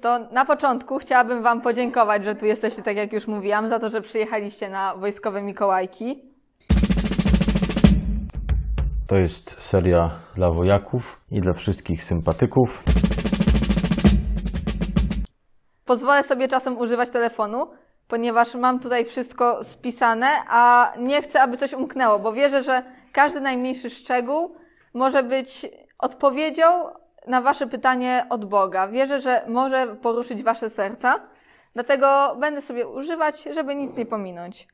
to na początku chciałabym Wam podziękować, że tu jesteście, tak jak już mówiłam, za to, że przyjechaliście na Wojskowe Mikołajki. To jest seria dla wojaków i dla wszystkich sympatyków. Pozwolę sobie czasem używać telefonu, ponieważ mam tutaj wszystko spisane, a nie chcę, aby coś umknęło, bo wierzę, że każdy najmniejszy szczegół może być odpowiedzią na Wasze pytanie od Boga. Wierzę, że może poruszyć Wasze serca, dlatego będę sobie używać, żeby nic nie pominąć.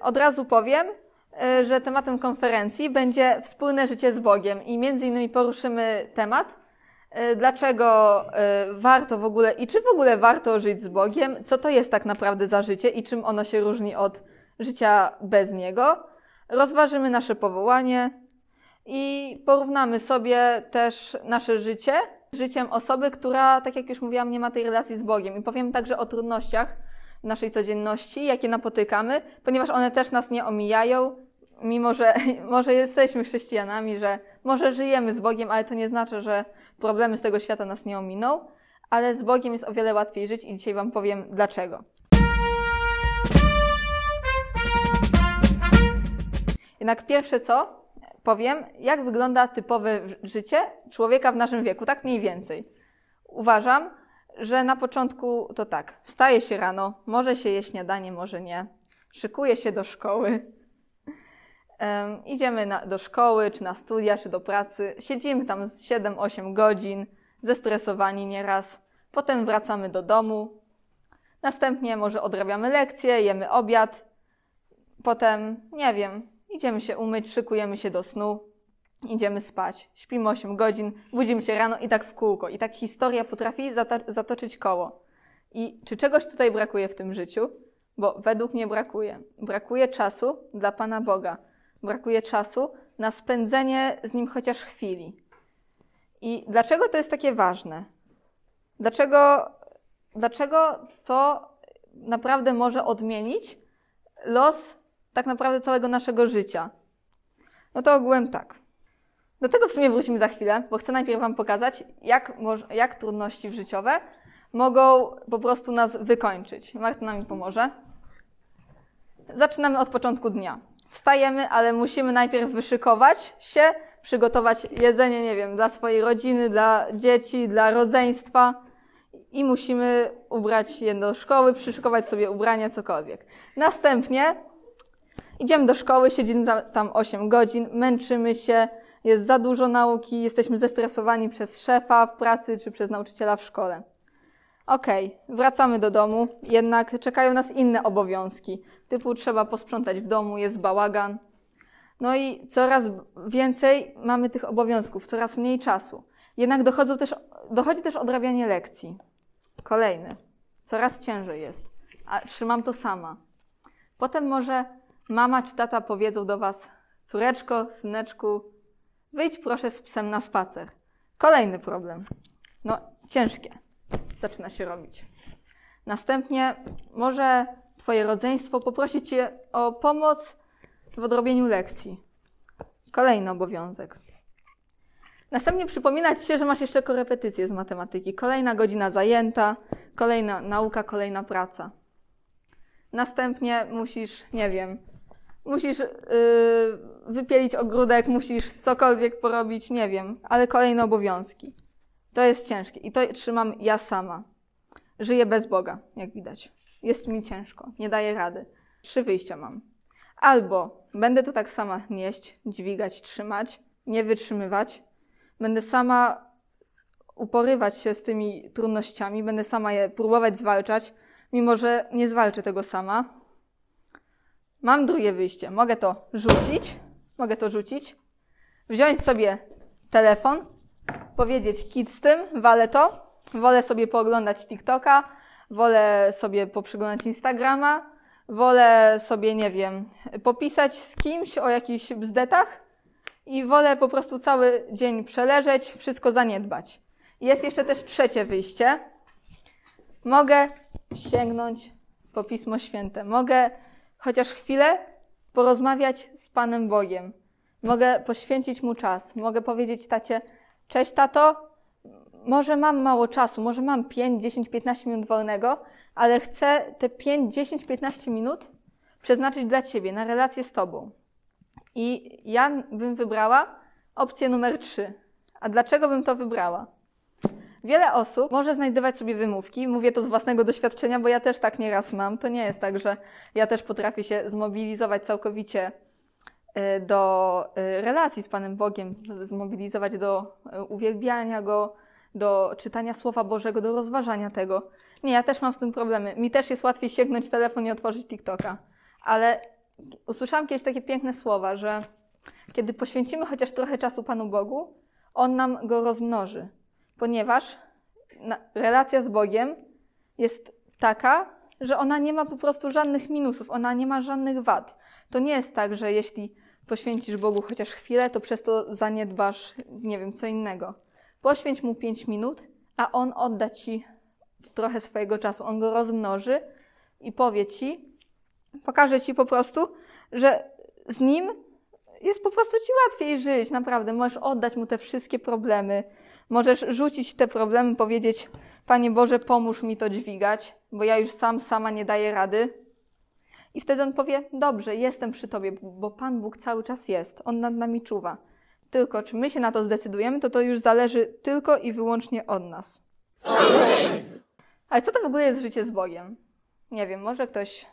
Od razu powiem, że tematem konferencji będzie wspólne życie z Bogiem i między innymi poruszymy temat, dlaczego warto w ogóle i czy w ogóle warto żyć z Bogiem, co to jest tak naprawdę za życie i czym ono się różni od życia bez Niego. Rozważymy nasze powołanie i porównamy sobie też nasze życie z życiem osoby, która, tak jak już mówiłam, nie ma tej relacji z Bogiem. I powiem także o trudnościach naszej codzienności, jakie napotykamy, ponieważ one też nas nie omijają, mimo że może jesteśmy chrześcijanami, że może żyjemy z Bogiem, ale to nie znaczy, że problemy z tego świata nas nie ominą, ale z Bogiem jest o wiele łatwiej żyć i dzisiaj Wam powiem dlaczego. Jednak pierwsze co powiem, jak wygląda typowe życie człowieka w naszym wieku, tak mniej więcej. Uważam, że na początku to tak, wstaje się rano, może się je śniadanie, może nie, szykuje się do szkoły, idziemy do szkoły, czy na studia, czy do pracy, siedzimy tam 7-8 godzin, zestresowani nieraz, potem wracamy do domu, następnie może odrabiamy lekcje, jemy obiad, potem, nie wiem, idziemy się umyć, szykujemy się do snu, idziemy spać, śpimy 8 godzin, budzimy się rano i tak w kółko. I tak historia potrafi zatoczyć koło. I czy czegoś tutaj brakuje w tym życiu? Bo według mnie brakuje. Brakuje czasu dla Pana Boga. Brakuje czasu na spędzenie z Nim chociaż chwili. I dlaczego to jest takie ważne? Dlaczego to naprawdę może odmienić los tak naprawdę całego naszego życia? No to ogółem tak. Do tego w sumie wrócimy za chwilę, bo chcę najpierw Wam pokazać, jak trudności życiowe mogą po prostu nas wykończyć. Martyna mi pomoże. Zaczynamy od początku dnia. Wstajemy, ale musimy najpierw wyszykować się, przygotować jedzenie, nie wiem, dla swojej rodziny, dla dzieci, dla rodzeństwa. I musimy ubrać je do szkoły, przyszykować sobie ubrania, cokolwiek. Następnie idziemy do szkoły, siedzimy tam 8 godzin, męczymy się, jest za dużo nauki, jesteśmy zestresowani przez szefa w pracy czy przez nauczyciela w szkole. Okej, wracamy do domu, jednak czekają nas inne obowiązki, typu trzeba posprzątać w domu, jest bałagan. No i coraz więcej mamy tych obowiązków, coraz mniej czasu. Jednak dochodzi też odrabianie lekcji. Kolejne. Coraz ciężej jest, a trzymam to sama. Potem może mama czy tata powiedzą do Was: córeczko, syneczku, wyjdź proszę z psem na spacer. Kolejny problem. No, ciężkie. Zaczyna się robić. Następnie może Twoje rodzeństwo poprosi Cię o pomoc w odrobieniu lekcji. Kolejny obowiązek. Następnie przypomina Ci się, że masz jeszcze korepetycje z matematyki. Kolejna godzina zajęta, kolejna nauka, kolejna praca. Następnie musisz, nie wiem, wypielić ogródek, musisz cokolwiek porobić, nie wiem, ale kolejne obowiązki. To jest ciężkie i to trzymam ja sama. Żyję bez Boga, jak widać. Jest mi ciężko, nie daję rady. 3 wyjścia mam. Albo będę to tak sama nieść, dźwigać, trzymać, nie wytrzymywać. Będę sama uporywać się z tymi trudnościami, będę sama je próbować zwalczać, mimo że nie zwalczę tego sama. Mam drugie wyjście. Mogę to rzucić, wziąć sobie telefon, powiedzieć: kit z tym, walę to, wolę sobie pooglądać TikToka, wolę sobie poprzyglądać Instagrama, wolę sobie, nie wiem, popisać z kimś o jakichś bzdetach i wolę po prostu cały dzień przeleżeć, wszystko zaniedbać. Jest jeszcze też trzecie wyjście. Mogę sięgnąć po Pismo Święte. Mogę chociaż chwilę porozmawiać z Panem Bogiem. Mogę poświęcić Mu czas. Mogę powiedzieć tacie: cześć tato, może mam mało czasu, może mam 5, 10, 15 minut wolnego, ale chcę te 5, 10, 15 minut przeznaczyć dla Ciebie, na relację z Tobą. I ja bym wybrała opcję numer 3. A dlaczego bym to wybrała? Wiele osób może znajdować sobie wymówki, mówię to z własnego doświadczenia, bo ja też tak nieraz mam. To nie jest tak, że ja też potrafię się zmobilizować całkowicie do relacji z Panem Bogiem, zmobilizować do uwielbiania Go, do czytania Słowa Bożego, do rozważania tego. Nie, ja też mam z tym problemy. Mi też jest łatwiej sięgnąć telefon i otworzyć TikToka. Ale usłyszałam kiedyś takie piękne słowa, że kiedy poświęcimy chociaż trochę czasu Panu Bogu, On nam go rozmnoży. Ponieważ relacja z Bogiem jest taka, że ona nie ma po prostu żadnych minusów, ona nie ma żadnych wad. To nie jest tak, że jeśli poświęcisz Bogu chociaż chwilę, to przez to zaniedbasz, nie wiem, co innego. Poświęć Mu 5 minut, a On odda Ci trochę swojego czasu. On go rozmnoży i powie Ci, pokaże Ci po prostu, że z Nim jest po prostu Ci łatwiej żyć, naprawdę. Możesz oddać Mu te wszystkie problemy, możesz rzucić te problemy, powiedzieć: Panie Boże, pomóż mi to dźwigać, bo ja już sama nie daję rady. I wtedy On powie: dobrze, jestem przy Tobie, bo Pan Bóg cały czas jest, On nad nami czuwa. Tylko czy my się na to zdecydujemy, to już zależy tylko i wyłącznie od nas. Ale co to w ogóle jest życie z Bogiem? Nie wiem, może ktoś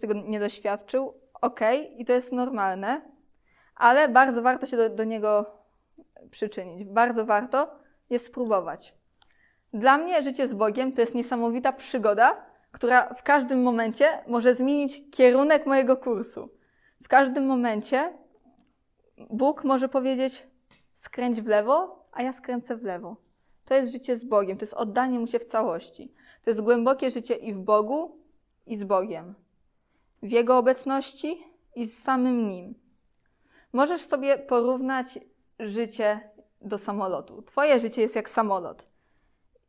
tego nie doświadczył. Okej, i to jest normalne, ale bardzo warto się do niego przyczynić. Bardzo warto je spróbować. Dla mnie życie z Bogiem to jest niesamowita przygoda, która w każdym momencie może zmienić kierunek mojego kursu. W każdym momencie Bóg może powiedzieć: skręć w lewo, a ja skręcę w lewo. To jest życie z Bogiem, to jest oddanie Mu się w całości. To jest głębokie życie i w Bogu, i z Bogiem. W Jego obecności i z samym Nim. Możesz sobie porównać życie do samolotu. Twoje życie jest jak samolot.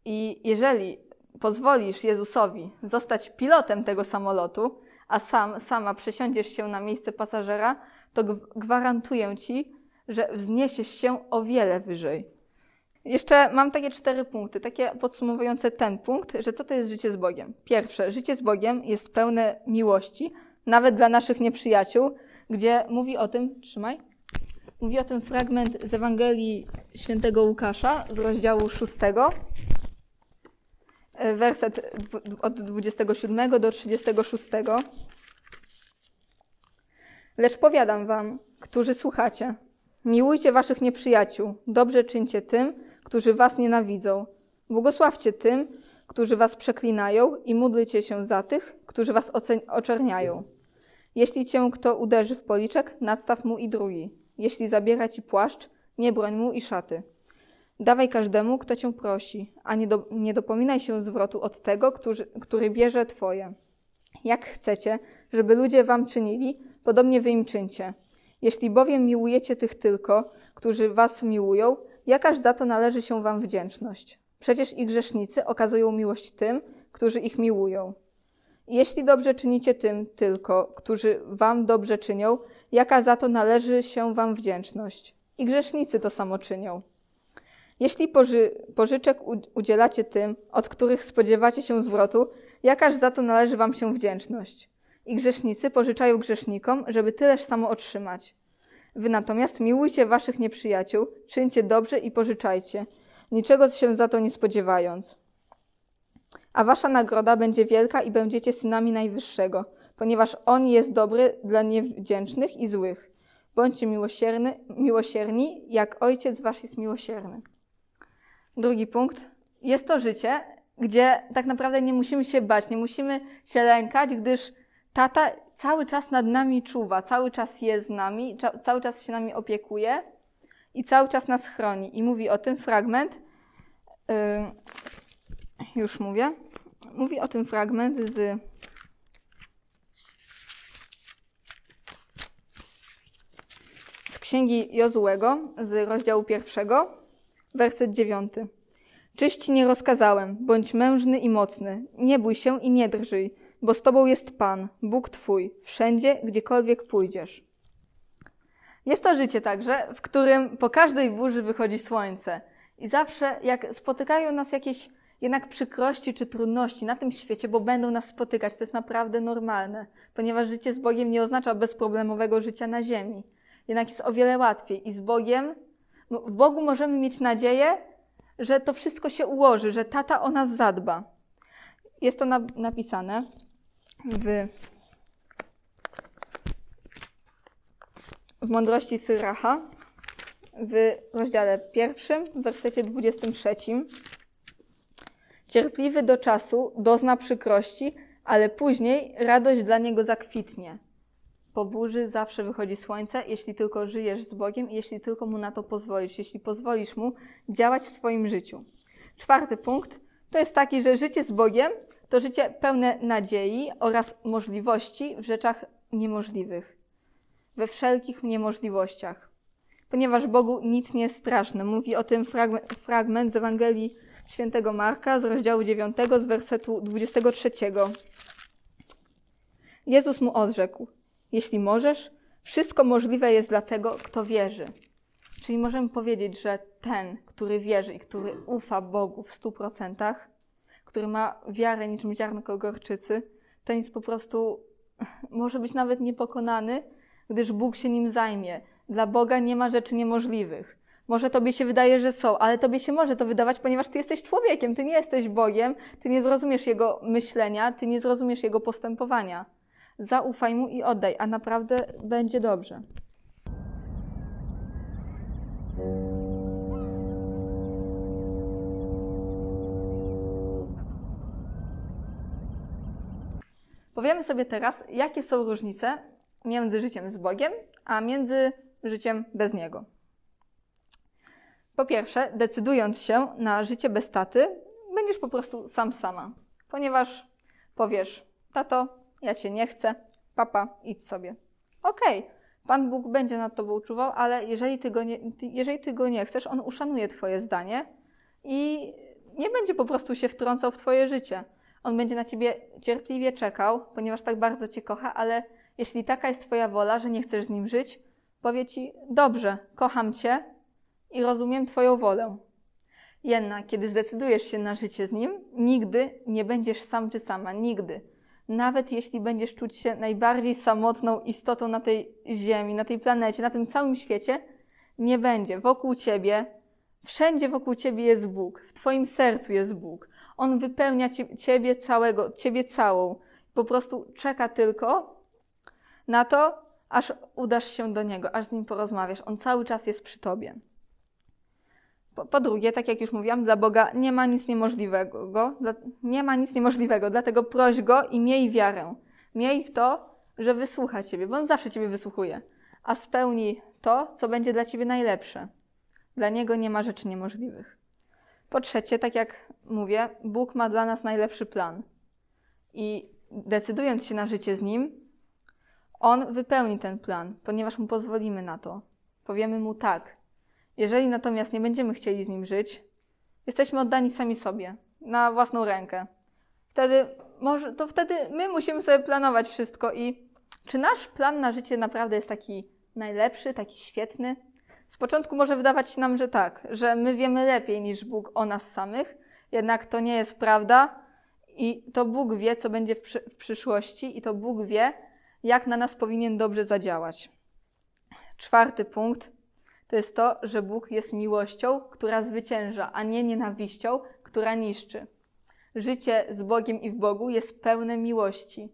I jeżeli pozwolisz Jezusowi zostać pilotem tego samolotu, a sama przesiądziesz się na miejsce pasażera, to gwarantuję Ci, że wzniesiesz się o wiele wyżej. Jeszcze mam takie 4 punkty, takie podsumowujące ten punkt, że co to jest życie z Bogiem. Pierwsze, życie z Bogiem jest pełne miłości, nawet dla naszych nieprzyjaciół, gdzie mówi o tym, mówi o tym fragment z Ewangelii Świętego Łukasza z rozdziału 6, werset od 27 do 36. Lecz powiadam wam, którzy słuchacie, miłujcie waszych nieprzyjaciół, dobrze czyńcie tym, którzy was nienawidzą. Błogosławcie tym, którzy was przeklinają i módlcie się za tych, którzy was oczerniają. Jeśli cię kto uderzy w policzek, nadstaw mu i drugi. Jeśli zabiera ci płaszcz, nie broń mu i szaty. Dawaj każdemu, kto cię prosi, a nie dopominaj się zwrotu od tego, który bierze twoje. Jak chcecie, żeby ludzie wam czynili, podobnie wy im czyńcie. Jeśli bowiem miłujecie tych tylko, którzy was miłują, jakaż za to należy się wam wdzięczność? Przecież i grzesznicy okazują miłość tym, którzy ich miłują. Jeśli dobrze czynicie tym tylko, którzy wam dobrze czynią, jaka za to należy się wam wdzięczność? I grzesznicy to samo czynią. Jeśli pożyczek udzielacie tym, od których spodziewacie się zwrotu, jakaż za to należy wam się wdzięczność? I grzesznicy pożyczają grzesznikom, żeby tyleż samo otrzymać. Wy natomiast miłujcie waszych nieprzyjaciół, czyńcie dobrze i pożyczajcie, niczego się za to nie spodziewając. A wasza nagroda będzie wielka i będziecie synami Najwyższego, ponieważ On jest dobry dla niewdzięcznych i złych. Bądźcie miłosierni, jak Ojciec wasz jest miłosierny. Drugi punkt. Jest to życie, gdzie tak naprawdę nie musimy się bać, nie musimy się lękać, gdyż Tata cały czas nad nami czuwa, cały czas jest z nami, cały czas się nami opiekuje i cały czas nas chroni. I mówi o tym fragment, już mówię, mówi o tym fragment z Księgi Jozułego, z rozdziału 1, werset 9. Czyż ci nie rozkazałem, bądź mężny i mocny, nie bój się i nie drżyj, bo z Tobą jest Pan, Bóg Twój, wszędzie, gdziekolwiek pójdziesz. Jest to życie także, w którym po każdej burzy wychodzi słońce. I zawsze, jak spotykają nas jakieś jednak przykrości czy trudności na tym świecie, bo będą nas spotykać, to jest naprawdę normalne, ponieważ życie z Bogiem nie oznacza bezproblemowego życia na ziemi. Jednak jest o wiele łatwiej i z Bogiem, w Bogu możemy mieć nadzieję, że to wszystko się ułoży, że tata o nas zadba. Jest to napisane w Mądrości Syracha, w rozdziale 1, w wersecie 23. Cierpliwy do czasu dozna przykrości, ale później radość dla niego zakwitnie. Po burzy zawsze wychodzi słońce, jeśli tylko żyjesz z Bogiem i jeśli tylko Mu na to pozwolisz, jeśli pozwolisz Mu działać w swoim życiu. 4. punkt to jest taki, że życie z Bogiem to życie pełne nadziei oraz możliwości w rzeczach niemożliwych, we wszelkich niemożliwościach. Ponieważ Bogu nic nie jest straszne. Mówi o tym fragment z Ewangelii Świętego Marka z rozdziału 9, z wersetu 23. Jezus mu odrzekł: jeśli możesz, wszystko możliwe jest dla tego, kto wierzy. Czyli możemy powiedzieć, że ten, który wierzy i który ufa Bogu w 100%, który ma wiarę niczym ziarnko gorczycy, ten jest po prostu, może być nawet niepokonany, gdyż Bóg się nim zajmie. Dla Boga nie ma rzeczy niemożliwych. Może tobie się wydaje, że są, ale tobie się może to wydawać, ponieważ ty jesteś człowiekiem, ty nie jesteś Bogiem, ty nie zrozumiesz Jego myślenia, ty nie zrozumiesz Jego postępowania. Zaufaj Mu i oddaj, a naprawdę będzie dobrze. Powiemy sobie teraz, jakie są różnice między życiem z Bogiem, a między życiem bez Niego. Po pierwsze, decydując się na życie bez taty, będziesz po prostu sama, ponieważ powiesz: tato, ja cię nie chcę, papa, idź sobie. Okej, Pan Bóg będzie nad tobą czuwał, ale jeżeli ty go nie chcesz, On uszanuje twoje zdanie i nie będzie po prostu się wtrącał w twoje życie. On będzie na ciebie cierpliwie czekał, ponieważ tak bardzo cię kocha, ale jeśli taka jest twoja wola, że nie chcesz z nim żyć, powie ci: dobrze, kocham cię i rozumiem twoją wolę. Jednak kiedy zdecydujesz się na życie z nim, nigdy nie będziesz sam czy sama, nigdy. Nawet jeśli będziesz czuć się najbardziej samotną istotą na tej ziemi, na tej planecie, na tym całym świecie, nie będzie. Wokół ciebie, wszędzie wokół ciebie jest Bóg, w twoim sercu jest Bóg. On wypełnia ciebie całą. Po prostu czeka tylko na to, aż udasz się do Niego, aż z Nim porozmawiasz. On cały czas jest przy tobie. Po drugie, tak jak już mówiłam, dla Boga nie ma nic niemożliwego. Dlatego proś Go i miej wiarę. Miej w to, że wysłucha ciebie, bo On zawsze ciebie wysłuchuje. A spełni to, co będzie dla ciebie najlepsze. Dla Niego nie ma rzeczy niemożliwych. Po trzecie, tak jak mówię, Bóg ma dla nas najlepszy plan. I decydując się na życie z Nim, On wypełni ten plan, ponieważ Mu pozwolimy na to. Powiemy Mu tak. Jeżeli natomiast nie będziemy chcieli z Nim żyć, jesteśmy oddani sami sobie, na własną rękę. Wtedy my musimy sobie planować wszystko. I czy nasz plan na życie naprawdę jest taki najlepszy, taki świetny? Z początku może wydawać się nam, że tak, że my wiemy lepiej niż Bóg o nas samych, jednak to nie jest prawda i to Bóg wie, co będzie w przyszłości i to Bóg wie, jak na nas powinien dobrze zadziałać. 4. punkt to jest to, że Bóg jest miłością, która zwycięża, a nie nienawiścią, która niszczy. Życie z Bogiem i w Bogu jest pełne miłości,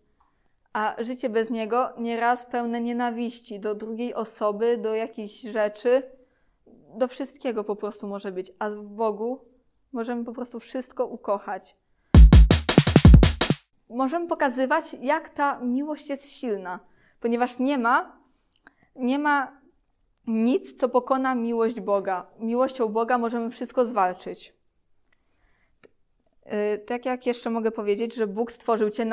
a życie bez Niego nieraz pełne nienawiści do drugiej osoby, do jakichś rzeczy, do wszystkiego po prostu może być. A w Bogu możemy po prostu wszystko ukochać. Możemy pokazywać, jak ta miłość jest silna, ponieważ nie ma nic, co pokona miłość Boga. Miłością Boga możemy wszystko zwalczyć. Tak jak jeszcze mogę powiedzieć, że Bóg stworzył cię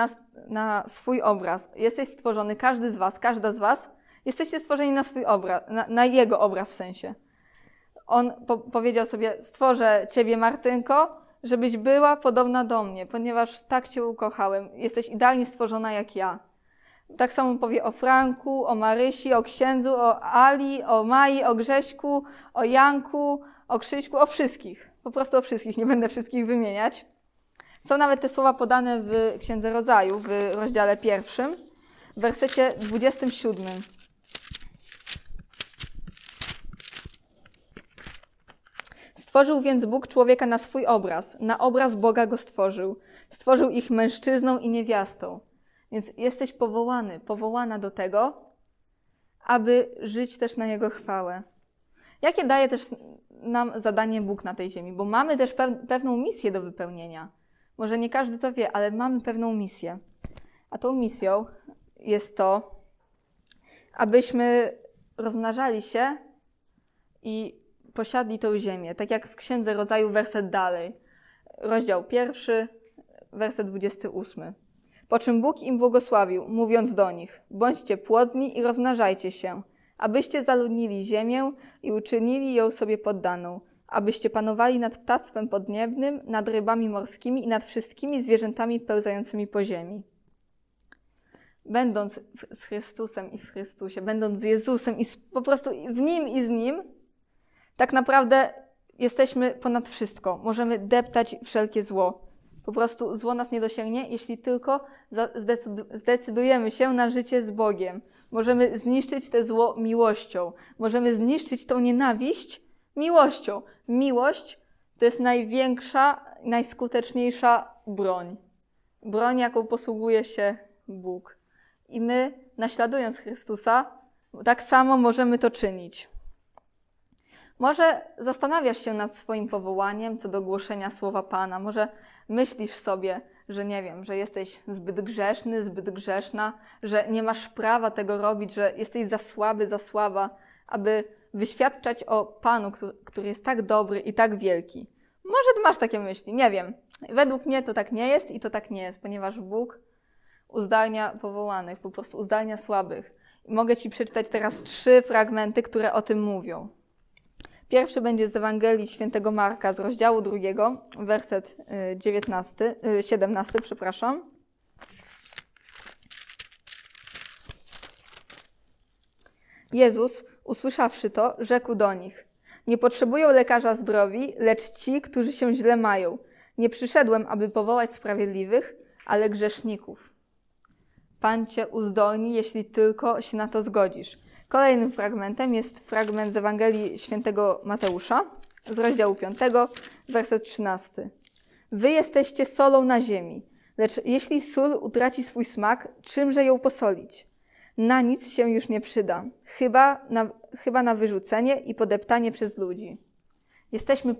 na swój obraz. Jesteś stworzony, każdy z was, każda z was, jesteście stworzeni na swój obraz, na Jego obraz w sensie. On powiedział sobie: stworzę ciebie, Martynko, żebyś była podobna do mnie, ponieważ tak cię ukochałem. Jesteś idealnie stworzona jak ja. Tak samo powie o Franku, o Marysi, o księdzu, o Ali, o Mai, o Grześku, o Janku, o Krzyśku, o wszystkich, po prostu o wszystkich, nie będę wszystkich wymieniać. Są nawet te słowa podane w Księdze Rodzaju, w rozdziale 1, w wersecie 27. Stworzył więc Bóg człowieka na swój obraz, na obraz Boga go stworzył. Stworzył ich mężczyzną i niewiastą. Więc jesteś powołany, powołana do tego, aby żyć też na Jego chwałę. Jakie daje też nam zadanie Bóg na tej ziemi? Bo mamy też pewną misję do wypełnienia. Może nie każdy to wie, ale mamy pewną misję. A tą misją jest to, abyśmy rozmnażali się i posiadli tą ziemię. Tak jak w Księdze Rodzaju, werset dalej. Rozdział 1, werset 28. Po czym Bóg im błogosławił, mówiąc do nich: bądźcie płodni i rozmnażajcie się, abyście zaludnili ziemię i uczynili ją sobie poddaną, abyście panowali nad ptactwem podniebnym, nad rybami morskimi i nad wszystkimi zwierzętami pełzającymi po ziemi. Będąc z Chrystusem i w Chrystusie, będąc z Jezusem i po prostu w Nim i z Nim, tak naprawdę jesteśmy ponad wszystko. Możemy deptać wszelkie zło. Po prostu zło nas nie dosięgnie, jeśli tylko zdecydujemy się na życie z Bogiem. Możemy zniszczyć to zło miłością. Możemy zniszczyć tą nienawiść miłością. Miłość to jest największa, najskuteczniejsza broń. Broń, jaką posługuje się Bóg. I my, naśladując Chrystusa, tak samo możemy to czynić. Może zastanawiasz się nad swoim powołaniem co do głoszenia słowa Pana. Może myślisz sobie, że nie wiem, że jesteś zbyt grzeszny, zbyt grzeszna, że nie masz prawa tego robić, że jesteś za słaby, za słaba, aby wyświadczać o Panu, który jest tak dobry i tak wielki. Może masz takie myśli, nie wiem. Według mnie to tak nie jest i to tak nie jest, ponieważ Bóg uzdalnia powołanych, po prostu uzdalnia słabych. I mogę Ci przeczytać teraz 3 fragmenty, które o tym mówią. Pierwszy będzie z Ewangelii Świętego Marka z rozdziału 2, werset 17, przepraszam. Jezus, usłyszawszy to, rzekł do nich: nie potrzebują lekarza zdrowi, lecz ci, którzy się źle mają. Nie przyszedłem, aby powołać sprawiedliwych, ale grzeszników. Pan Cię uzdolni, jeśli tylko się na to zgodzisz. Kolejnym fragmentem jest fragment z Ewangelii Świętego Mateusza z rozdziału 5, werset 13. Wy jesteście solą na ziemi, lecz jeśli sól utraci swój smak, czymże ją posolić? Na nic się już nie przyda, chyba na wyrzucenie i podeptanie przez ludzi. Jesteśmy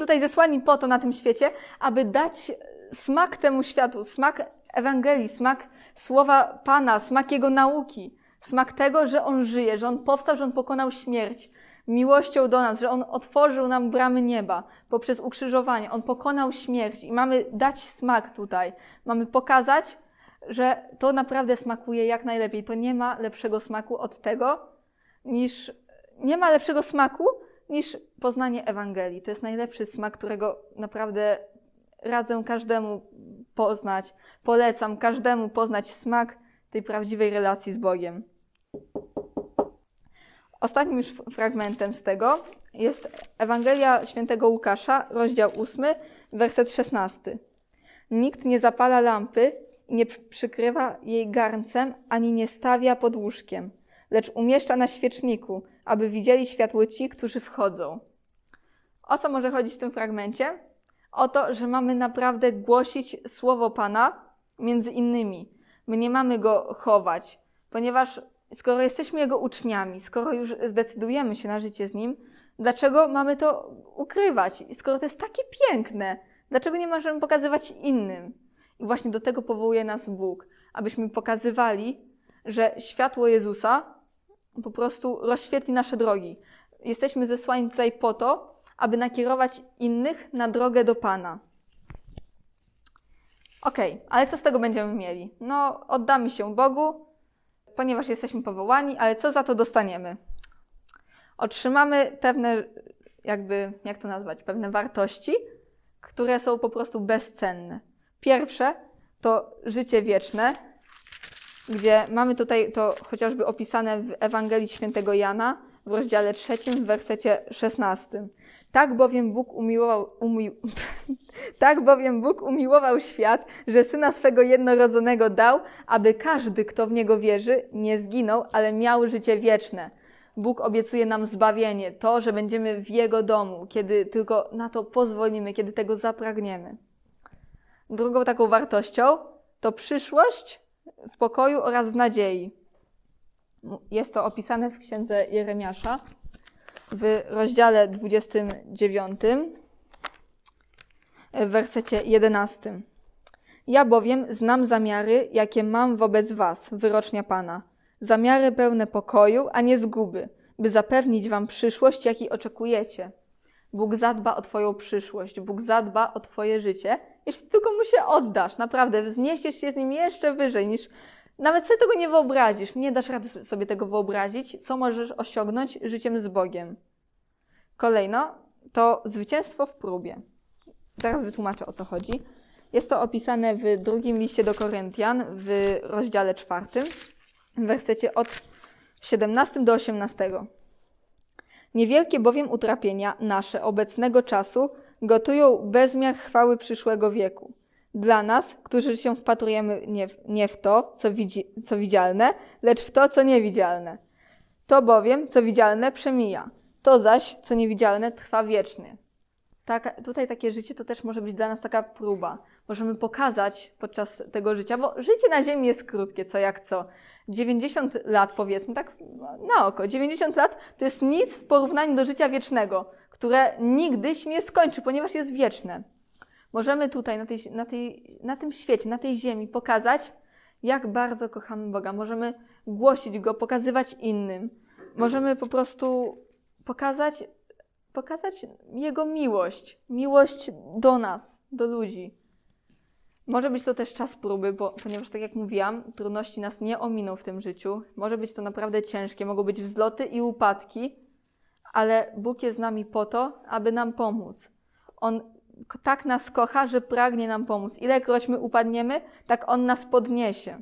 tutaj zesłani po to na tym świecie, aby dać smak temu światu, smak Ewangelii, smak słowa Pana, smak Jego nauki. Smak tego, że On żyje, że On powstał, że On pokonał śmierć miłością do nas, że On otworzył nam bramy nieba poprzez ukrzyżowanie. On pokonał śmierć i mamy dać smak tutaj. Mamy pokazać, że to naprawdę smakuje jak najlepiej. To nie ma lepszego smaku od tego, niż poznanie Ewangelii. To jest najlepszy smak, którego naprawdę radzę każdemu poznać. Polecam każdemu poznać smak tej prawdziwej relacji z Bogiem. Ostatnim już fragmentem z tego jest Ewangelia Świętego Łukasza, rozdział 8, werset 16. Nikt nie zapala lampy i nie przykrywa jej garncem, ani nie stawia pod łóżkiem, lecz umieszcza na świeczniku, aby widzieli światło ci, którzy wchodzą. O co może chodzić w tym fragmencie? O to, że mamy naprawdę głosić słowo Pana między innymi. My nie mamy Go chować, ponieważ skoro jesteśmy Jego uczniami, skoro już zdecydujemy się na życie z Nim, dlaczego mamy to ukrywać? I skoro to jest takie piękne, dlaczego nie możemy pokazywać innym? I właśnie do tego powołuje nas Bóg, abyśmy pokazywali, że światło Jezusa po prostu rozświetli nasze drogi. Jesteśmy zesłani tutaj po to, aby nakierować innych na drogę do Pana. Okej, ale co z tego będziemy mieli? No, oddamy się Bogu, ponieważ jesteśmy powołani, ale co za to dostaniemy? Otrzymamy pewne, pewne wartości, które są po prostu bezcenne. Pierwsze to życie wieczne, gdzie mamy tutaj to chociażby opisane w Ewangelii Świętego Jana, w rozdziale 3, w wersecie 16. Tak bowiem Bóg umiłował świat, że Syna swego jednorodzonego dał, aby każdy, kto w Niego wierzy, nie zginął, ale miał życie wieczne. Bóg obiecuje nam zbawienie, to, że będziemy w Jego domu, kiedy tylko na to pozwolimy, kiedy tego zapragniemy. Drugą taką wartością to przyszłość w pokoju oraz w nadziei. Jest to opisane w księdze Jeremiasza w rozdziale 29, w wersecie 11. Ja bowiem znam zamiary, jakie mam wobec was, wyrocznia Pana. Zamiary pełne pokoju, a nie zguby, by zapewnić wam przyszłość, jakiej oczekujecie. Bóg zadba o twoją przyszłość, Bóg zadba o twoje życie, jeśli tylko mu się oddasz, naprawdę, wzniesiesz się z nim jeszcze wyżej niż... Nawet sobie tego nie wyobrazisz, nie dasz rady sobie tego wyobrazić, co możesz osiągnąć życiem z Bogiem. Kolejno to zwycięstwo w próbie. Zaraz wytłumaczę, o co chodzi. Jest to opisane w drugim liście do Koryntian, w rozdziale 4, w wersecie od 17 do 18. Niewielkie bowiem utrapienia nasze obecnego czasu gotują bezmiar chwały przyszłego wieku. Dla nas, którzy się wpatrujemy nie w to, co widzialne, lecz w to, co niewidzialne. To bowiem, co widzialne, przemija. To zaś, co niewidzialne, trwa wiecznie. Tutaj takie życie to też może być dla nas taka próba. Możemy pokazać podczas tego życia, bo życie na ziemi jest krótkie, co jak co. 90 lat powiedzmy, tak na oko. 90 lat to jest nic w porównaniu do życia wiecznego, które nigdy się nie skończy, ponieważ jest wieczne. Możemy tutaj, na tym świecie, na tej ziemi pokazać, jak bardzo kochamy Boga. Możemy głosić Go, pokazywać innym. Możemy po prostu pokazać Jego miłość. Miłość do nas, do ludzi. Może być to też czas próby, ponieważ tak jak mówiłam, trudności nas nie ominą w tym życiu. Może być to naprawdę ciężkie, mogą być wzloty i upadki, ale Bóg jest z nami po to, aby nam pomóc. On tak nas kocha, że pragnie nam pomóc. Ilekroć my upadniemy, tak On nas podniesie.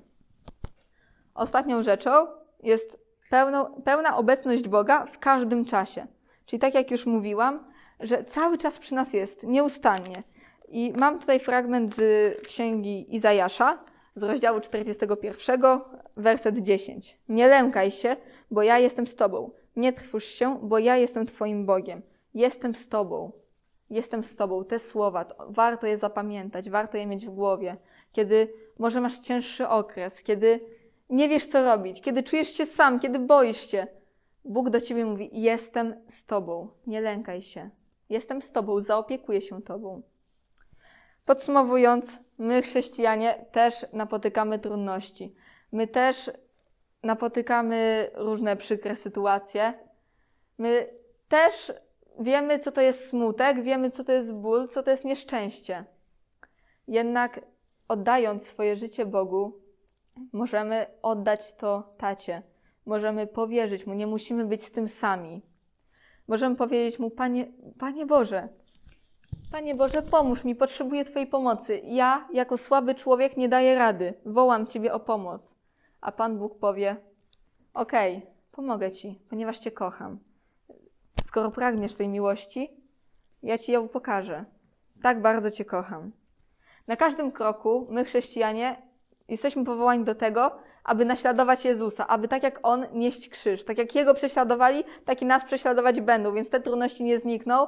Ostatnią rzeczą jest pełna obecność Boga w każdym czasie. Czyli tak jak już mówiłam, że cały czas przy nas jest, nieustannie. I mam tutaj fragment z Księgi Izajasza, z rozdziału 41, werset 10. Nie lękaj się, bo ja jestem z tobą. Nie trwóż się, bo ja jestem twoim Bogiem. Jestem z tobą. Jestem z tobą. Te słowa, warto je zapamiętać, warto je mieć w głowie. Kiedy może masz cięższy okres, kiedy nie wiesz, co robić, kiedy czujesz się sam, kiedy boisz się, Bóg do ciebie mówi, jestem z tobą, nie lękaj się. Jestem z tobą, zaopiekuję się tobą. Podsumowując, my chrześcijanie też napotykamy trudności. My też napotykamy różne przykre sytuacje. My też wiemy, co to jest smutek, wiemy, co to jest ból, co to jest nieszczęście. Jednak oddając swoje życie Bogu, możemy oddać to Tacie. Możemy powierzyć Mu, nie musimy być z tym sami. Możemy powiedzieć Mu, Panie Boże, pomóż mi, potrzebuję Twojej pomocy. Ja, jako słaby człowiek, nie daję rady. Wołam Ciebie o pomoc. A Pan Bóg powie, okej, pomogę Ci, ponieważ Cię kocham. Skoro pragniesz tej miłości, ja Ci ją pokażę. Tak bardzo Cię kocham. Na każdym kroku my, chrześcijanie, jesteśmy powołani do tego, aby naśladować Jezusa, aby tak jak On nieść krzyż. Tak jak Jego prześladowali, tak i nas prześladować będą, więc te trudności nie znikną,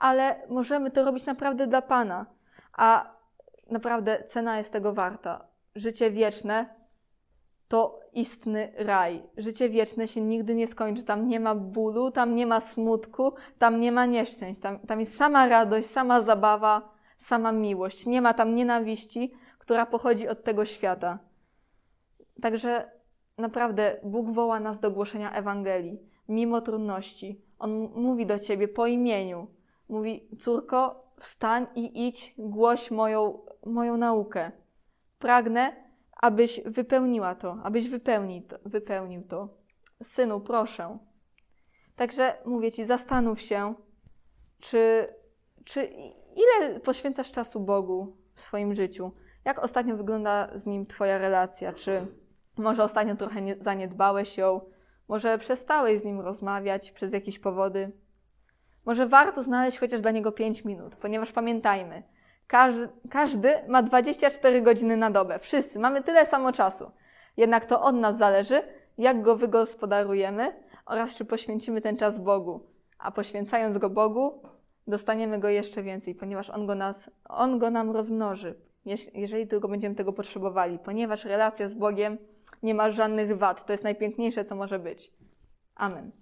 ale możemy to robić naprawdę dla Pana. A naprawdę cena jest tego warta. Życie wieczne to istny raj. Życie wieczne się nigdy nie skończy. Tam nie ma bólu, tam nie ma smutku, tam nie ma nieszczęść. Tam jest sama radość, sama zabawa, sama miłość. Nie ma tam nienawiści, która pochodzi od tego świata. Także naprawdę Bóg woła nas do głoszenia Ewangelii, mimo trudności. On mówi do ciebie po imieniu. Mówi, córko, wstań i idź, głoś moją naukę. Pragnę, abyś wypełniła to, abyś wypełnił to. Synu, proszę. Także mówię Ci, zastanów się, czy ile poświęcasz czasu Bogu w swoim życiu? Jak ostatnio wygląda z Nim Twoja relacja? Czy może ostatnio trochę zaniedbałeś ją? Może przestałeś z nim rozmawiać przez jakieś powody. Może warto znaleźć chociaż dla niego 5 minut, ponieważ pamiętajmy, każdy ma 24 godziny na dobę. Wszyscy mamy tyle samo czasu. Jednak to od nas zależy, jak go wygospodarujemy oraz czy poświęcimy ten czas Bogu. A poświęcając go Bogu, dostaniemy go jeszcze więcej, ponieważ On go nam rozmnoży, jeżeli tylko będziemy tego potrzebowali. Ponieważ relacja z Bogiem nie ma żadnych wad. To jest najpiękniejsze, co może być. Amen.